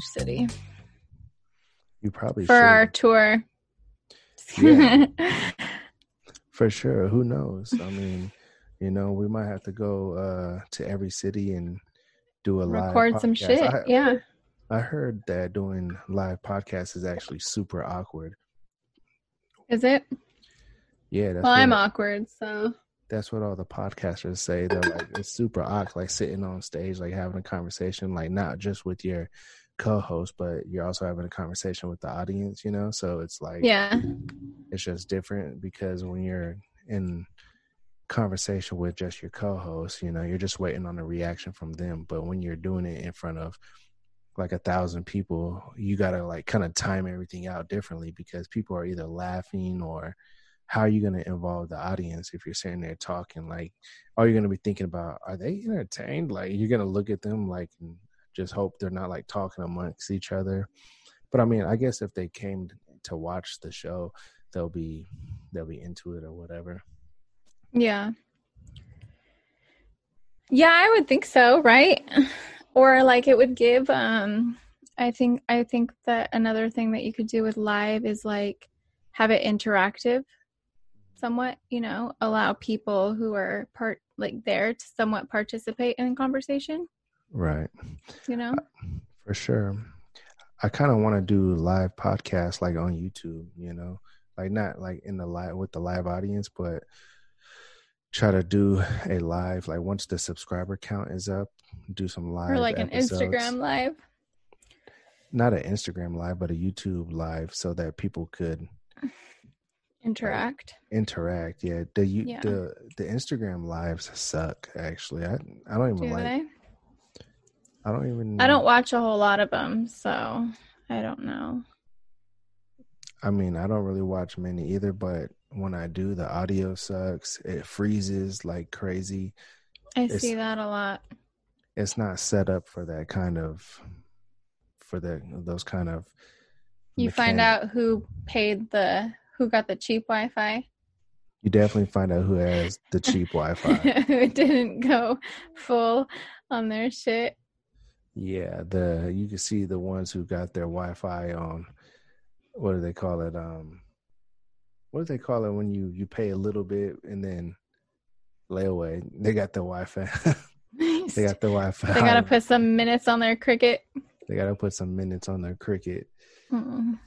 each city. You probably for should. Our tour. Yeah. For sure. Who knows? I mean, you know, we might have to go to every city and do a live record some podcast. Shit. Yeah. I heard that doing live podcasts is actually super awkward. Is it? Yeah. That's well, I'm awkward, so. That's what all the podcasters say. They're like, it's super awkward, like sitting on stage, like having a conversation, like not just with your co-host, but you're also having a conversation with the audience, you know? So it's like, yeah, it's just different because when you're in conversation with just your co-host, you know, you're just waiting on a reaction from them. But when you're doing it in front of like 1,000 people, you gotta like kind of time everything out differently because people are either laughing or how are you going to involve the audience if you're sitting there talking? Like, all you're going to be thinking about, are they entertained? Like, you're going to look at them like and just hope they're not like talking amongst each other. But I mean, I guess if they came to watch the show, they'll be into it or whatever. Yeah. Yeah, I would think so, right? Or like it would give I think that another thing that you could do with live is like have it interactive. Somewhat, you know, allow people who are there to somewhat participate in conversation. Right. You know? For sure. I kind of want to do live podcasts like on YouTube, you know, like not like in the live with the live audience, but try to do a live, like once the subscriber count is up, do some live. Or like episodes. An Instagram live. Not an Instagram live, but a YouTube live so that people could interact. Yeah. The Instagram lives suck actually. I don't even I don't watch a whole lot of them, so I don't know. I mean, I don't really watch many either, but when I do, the audio sucks. It freezes like crazy. I see that a lot. It's not set up for that kind of mechanics. Find out who paid who got the cheap Wi-Fi? You definitely find out who has the cheap Wi-Fi. Who didn't go full on their shit. Yeah, you can see the ones who got their Wi-Fi on, what do they call it? What do they call it when you pay a little bit and then layaway? They got the Wi-Fi. They got the Wi-Fi. They gotta put some minutes on their cricket. Mm-mm.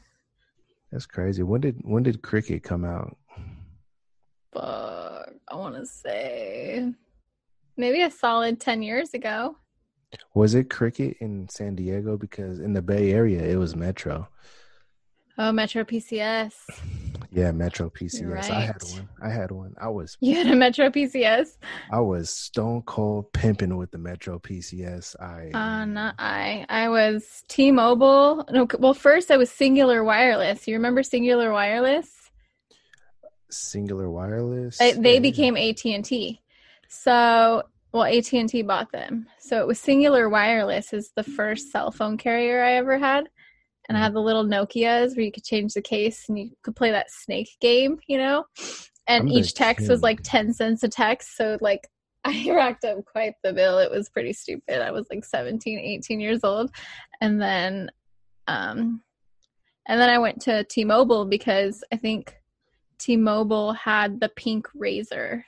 That's crazy. When did Cricket come out? Fuck, I want to say maybe a solid 10 years ago. Was it Cricket in San Diego? Because in the Bay Area, it was Metro. Oh, Metro PCS. Yeah, Metro PCS. Right. I had one. You had a Metro PCS? I was stone cold pimping with the Metro PCS. I was T-Mobile. No, well, first I was Singular Wireless. You remember Singular Wireless? They became AT&T. So, well, AT&T bought them. So it was Singular Wireless is the first cell phone carrier I ever had. And I had the little Nokias where you could change the case and you could play that snake game, you know? And each text was like 10 cents a text. So like I racked up quite the bill. It was pretty stupid. I was like 17, 18 years old. And then I went to T-Mobile because I think T-Mobile had the pink razor.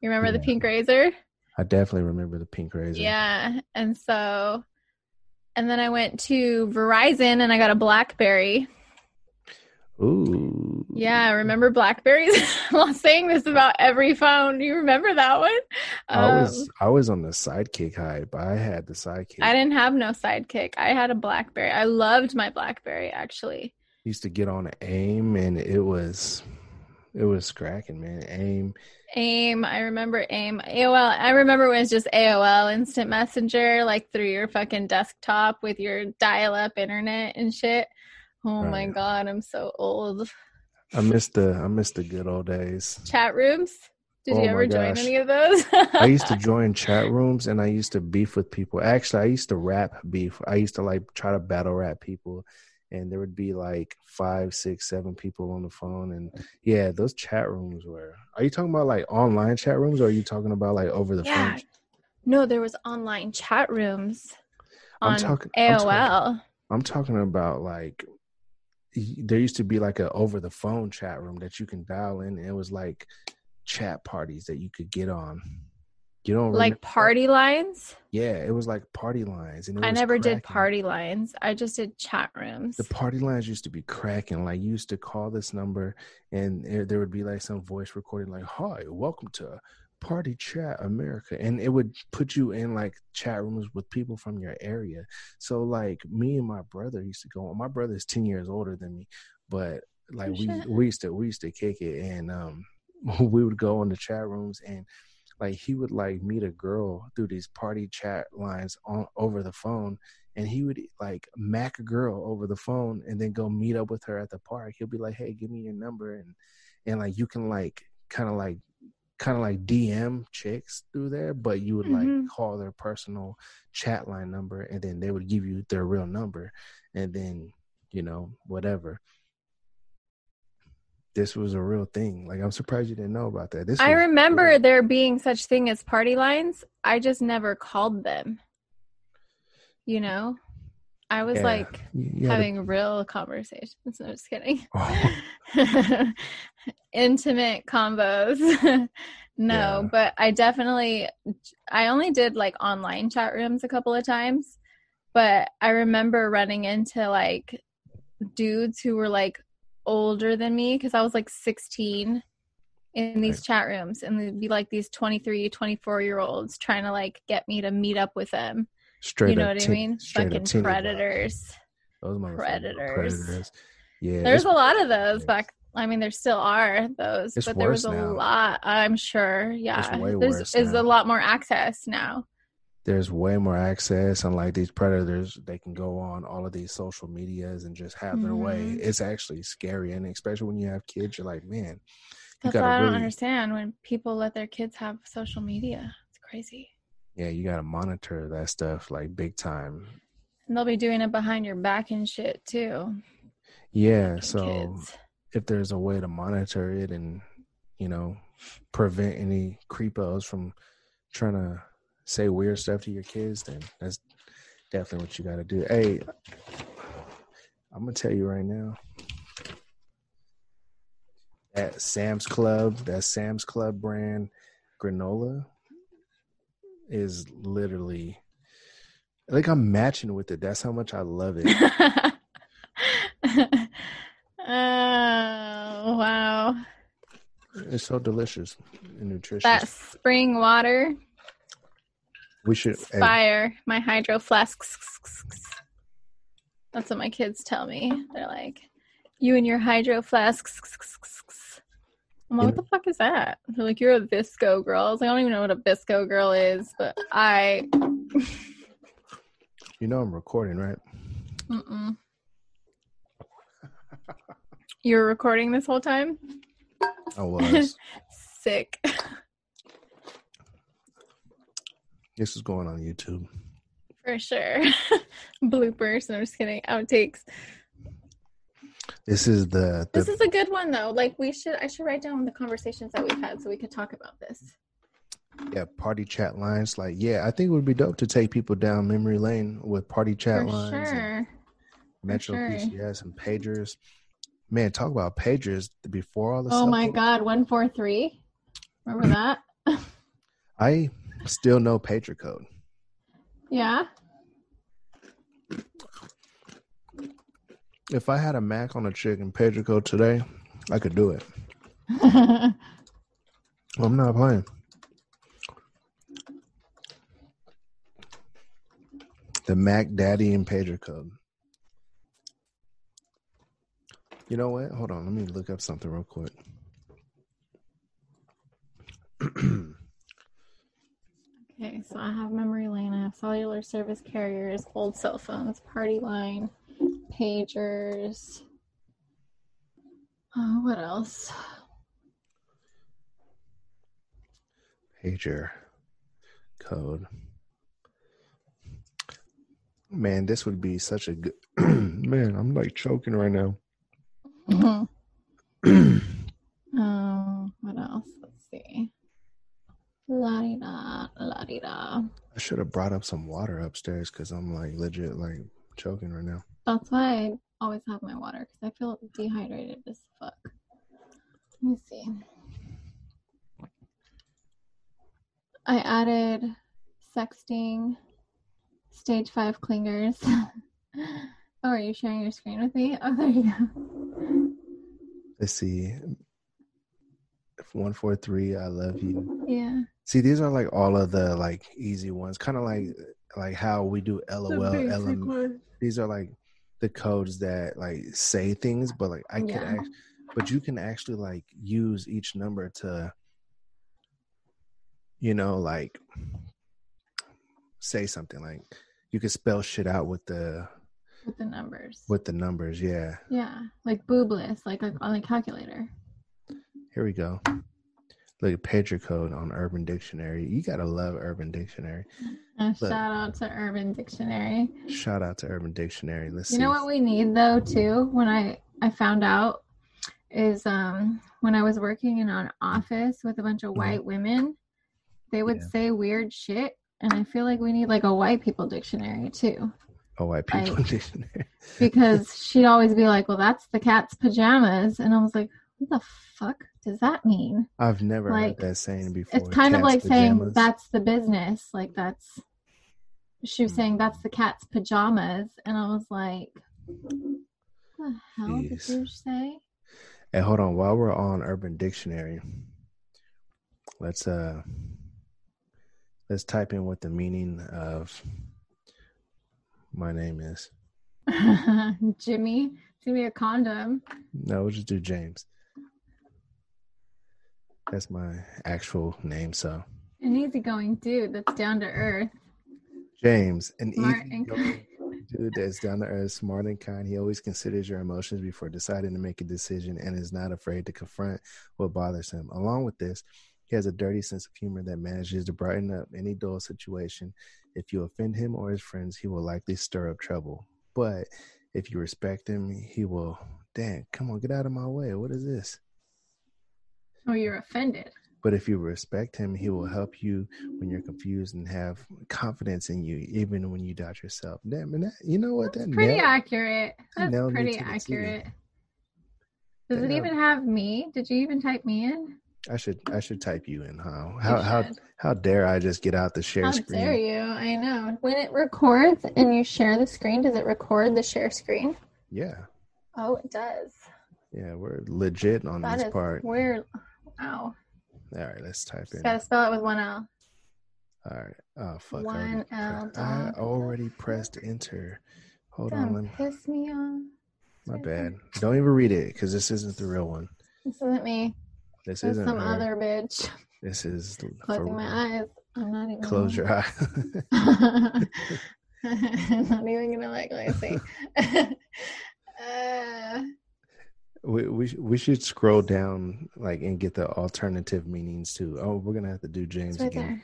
You remember the pink razor? I definitely remember the pink razor. Yeah. And then I went to Verizon and I got a BlackBerry. Ooh. Yeah, remember BlackBerries? I'm saying this about every phone. Do you remember that one? I was on the Sidekick hype. I had the Sidekick. I didn't have no Sidekick. I had a BlackBerry. I loved my BlackBerry actually. Used to get on AIM and it was cracking, man. AIM. I remember AIM. AOL. I remember when it was just AOL Instant Messenger, like through your fucking desktop with your dial-up internet and shit. Oh right. My God, I'm so old. I miss the good old days. Chat rooms. Did you ever join any of those? I used to join chat rooms and I used to beef with people. Actually, I used to rap beef. I used to like try to battle rap people. And there would be like 5, 6, 7 people on the phone. And yeah, those chat rooms were. Are you talking about like online chat rooms or are you talking about like over the phone? No, there was online chat rooms on AOL. I'm talking about like there used to be like a over the phone chat room that you can dial in, and it was like chat parties that you could get on. You don't like party lines? Yeah, it was like party lines. And I never did party lines. I just did chat rooms. The party lines used to be cracking. Like, you used to call this number, and there would be like some voice recording, like, "Hi, welcome to Party Chat America," and it would put you in like chat rooms with people from your area. So, like, me and my brother used to go on. My brother is 10 years older than me, but like we used to kick it, and we would go on the chat rooms and. Like, he would like meet a girl through these party chat lines over the phone, and he would like mac a girl over the phone and then go meet up with her at the park. He'll be like, "Hey, give me your number," and like you can like kind of like DM chicks through there, but you would like call their personal chat line number, and then they would give you their real number, and then, you know, whatever. This was a real thing. Like, I'm surprised you didn't know about that. I remember there being such thing as party lines. I just never called them. You know? I was like having real conversations. No, just kidding. Oh. Intimate combos. No, but I only did like online chat rooms a couple of times. But I remember running into like dudes who were like older than me, because I was like 16 in these chat rooms, and there'd be like these 23, 24-year-olds trying to like get me to meet up with them. Straight, you know what I mean? Fucking predators. Those predators. Yeah, there's a lot of those back. I mean, there still are those, but there was a lot. I'm sure. Yeah, there's a lot more access now. There's way more access, and like these predators, they can go on all of these social medias and just have their way. It's actually scary, and especially when you have kids, you're like, man. That's why I don't understand when people let their kids have social media. It's crazy. Yeah, you gotta monitor that stuff like big time. And they'll be doing it behind your back and shit too. Yeah, so kids. If there's a way to monitor it and, you know, prevent any creepos from trying to say weird stuff to your kids, then that's definitely what you got to do. Hey, I'm going to tell you right now, that Sam's Club brand granola is literally, like, I'm matching with it. That's how much I love it. Oh, wow. It's so delicious and nutritious. That spring water. We should fire my hydro flasks. That's what my kids tell me. They're like, "You and your hydro flasks." I'm like, "What the fuck is that?" They're like, "You're a visco girl." I was like, "I don't even know what a visco girl is," but I. You know I'm recording, right? Mm-mm. You were recording this whole time? I was. Sick. This is going on YouTube. For sure. Bloopers. No, I'm just kidding. Outtakes. This is This is a good one, though. Like, I should write down the conversations that we've had so we could talk about this. Yeah, party chat lines. Like, yeah, I think it would be dope to take people down memory lane with party chat lines. Sure. Metro PCS and pagers. Man, talk about pagers before all the stuff. Oh, my God. 143. Remember that? I... still no pager code. Yeah. If I had a Mac on a chick and pager code today, I could do it. I'm not playing. The Mac Daddy and pager code. You know what? Hold on. Let me look up something real quick. Okay, so I have memory lane, I have cellular service carriers, old cell phones, party line, pagers. Oh, what else? Pager code. Man, this would be such a good... Man, I'm like choking right now. What else? Let's see. La-di-da, la-di-da. I should have brought up some water upstairs because I'm like legit like choking right now. That's why I always have my water, because I feel dehydrated as fuck. Let me see. I added sexting, stage 5 clingers. Oh, are you sharing your screen with me? Oh, there you go. Let's see. 143, I love you. Yeah. See, these are like all of the like easy ones, kind of like how we do LOL. These are like the codes that like say things, but like I can, but you can actually like use each number to, you know, like say something. Like you can spell shit out with the numbers. With the numbers, yeah. Yeah, like boobless, like on a calculator. Here we go. Look at pager code on Urban Dictionary. You gotta love Urban Dictionary. Shout out to Urban Dictionary. Shout out to Urban Dictionary. Let's see. You know what we need though too? When I found out is when I was working in an office with a bunch of white women, they would say weird shit, and I feel like we need like a white people dictionary too. A white people dictionary. Because she'd always be like, "Well, that's the cat's pajamas," and I was like, "What the fuck does that mean?" I've never heard that saying before. It's kind of like pajamas. Saying that's the business. Like that's, she was saying that's the cat's pajamas. And I was like, what the hell did you say? Hey, hold on. While we're on Urban Dictionary, let's type in what the meaning of my name is. Jimmy. It's going to be a condom. No, we'll just do James. That's my actual name, so. An easygoing dude that's down to earth. James, an easygoing dude that's down to earth, smart and kind. He always considers your emotions before deciding to make a decision and is not afraid to confront what bothers him. Along with this, he has a dirty sense of humor that manages to brighten up any dull situation. If you offend him or his friends, he will likely stir up trouble. But if you respect him, he will... Damn, come on, get out of my way. What is this? Oh, you're offended. But if you respect him, he will help you when you're confused and have confidence in you, even when you doubt yourself. Damn, and that, you know what? That's pretty accurate. That's pretty accurate. Does it even have me? Did you even type me in? I should type you in, huh? How dare I just get out the share screen? How dare you? I know. When it records and you share the screen, does it record the share screen? Yeah. Oh, it does. Yeah, we're legit on this part. We're... Wow. All right, let's type in. Gotta spell it with one L. All right. Oh, fuck. One L. I already pressed enter. Hold on. Don't piss me off. My bad. Don't even read it, because this isn't the real one. This isn't me. This isn't some other bitch. This is closing my eyes. I'm not even. Close your eyes. I'm not even gonna like see. We should scroll down like and get the alternative meanings too. Oh, we're gonna have to do James right again.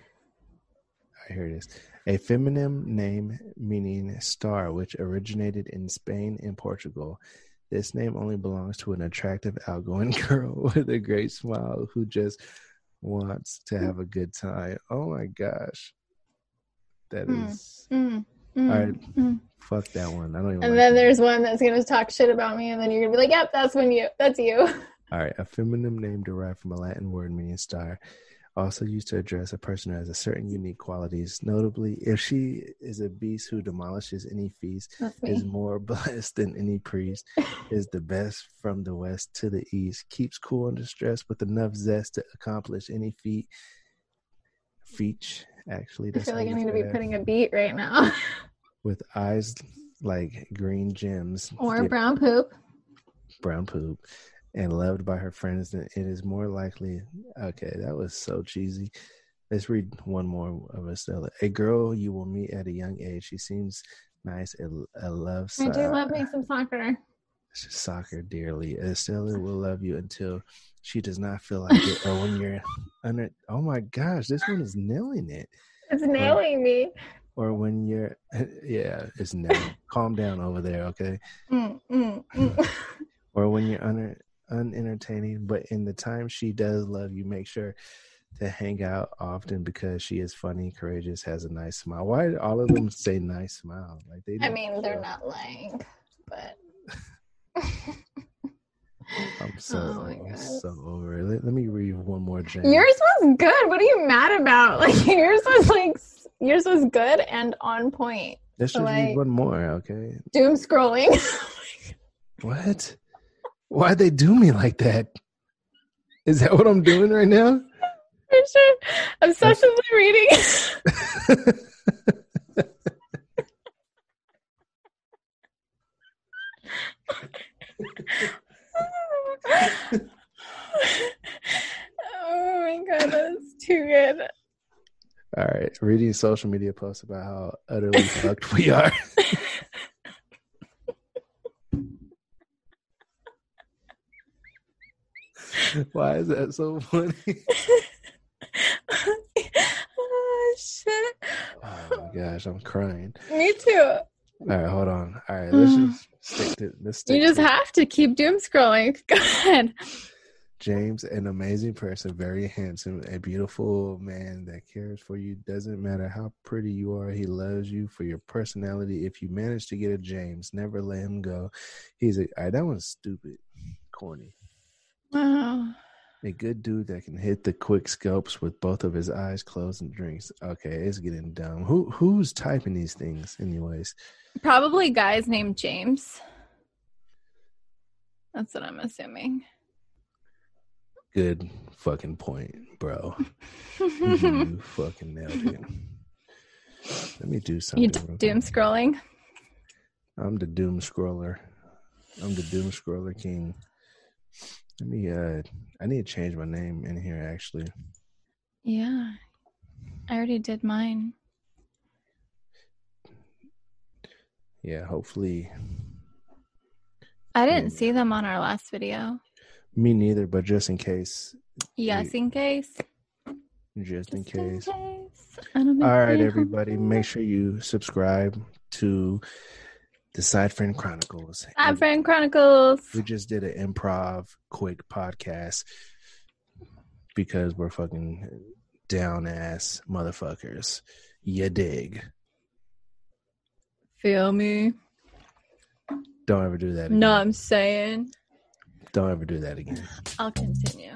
There. Here it is. A feminine name meaning star, which originated in Spain and Portugal. This name only belongs to an attractive, outgoing girl with a great smile who just wants to have a good time. Oh my gosh, that is. All right, fuck that one. I don't even. And then there's one that's gonna talk shit about me, and then you're gonna be like, "Yep, that's you." All right, a feminine name derived from a Latin word meaning star, also used to address a person who has a certain unique qualities. Notably, if she is a beast who demolishes any feast, is more blessed than any priest, is the best from the west to the east, keeps cool under stress with enough zest to accomplish any feat. Feach, actually. I feel like I need to be putting a beat right now. With eyes like green gems. Or brown poop. Brown poop. And loved by her friends, then it is more likely. Okay, that was so cheesy. Let's read one more of Estella. A girl you will meet at a young age. She seems nice. I love soccer. I do love me some soccer. Soccer dearly. Estella will love you until she does not feel like it. Or when you're under. Oh my gosh, this one is nailing it. It's nailing me. Or when you're. Yeah, it's nailing. Calm down over there, okay? Or when you're under. Unentertaining, but in the time she does love you, make sure to hang out often because she is funny, courageous, has a nice smile. Why did all of them say nice smile? Like they. I mean, they're not lying. but I'm so over it. Let me read one more jam. Yours was good. What are you mad about? Like yours was good and on point. Let's just read one more, okay? Doom scrolling. What? Why'd they do me like that? Is that what I'm doing right now? For sure. Obsessively reading. Oh my god, that's too good. All right, reading social media posts about how utterly fucked we are. Why is that so funny? Oh shit! Oh my gosh, I'm crying. Me too. All right, hold on. All right, let's just stick to this. You just have to keep doom scrolling. Go ahead. James, an amazing person, very handsome, a beautiful man that cares for you. Doesn't matter how pretty you are, he loves you for your personality. If you manage to get a James, never let him go. All right, that one's stupid, corny. Wow. A good dude that can hit the quick scopes with both of his eyes closed and drinks. Okay, it's getting dumb. Who's typing these things anyways? Probably guys named James. That's what I'm assuming. Good fucking point, bro. You fucking nailed it. Let me do something. You doom scrolling? I'm the doom scroller. I'm the doom scroller king. Let me, I need to change my name in here, actually. Yeah. I already did mine. Yeah, hopefully. I didn't see them on our last video. Me neither, but just in case. Yes, in case. Just in case. All right, everybody. Make sure you subscribe to the Side Friend Chronicles. Side Friend Chronicles. We just did an improv quick podcast because we're fucking down ass motherfuckers. You dig? Feel me? Don't ever do that again. No, I'm saying. Don't ever do that again. I'll continue.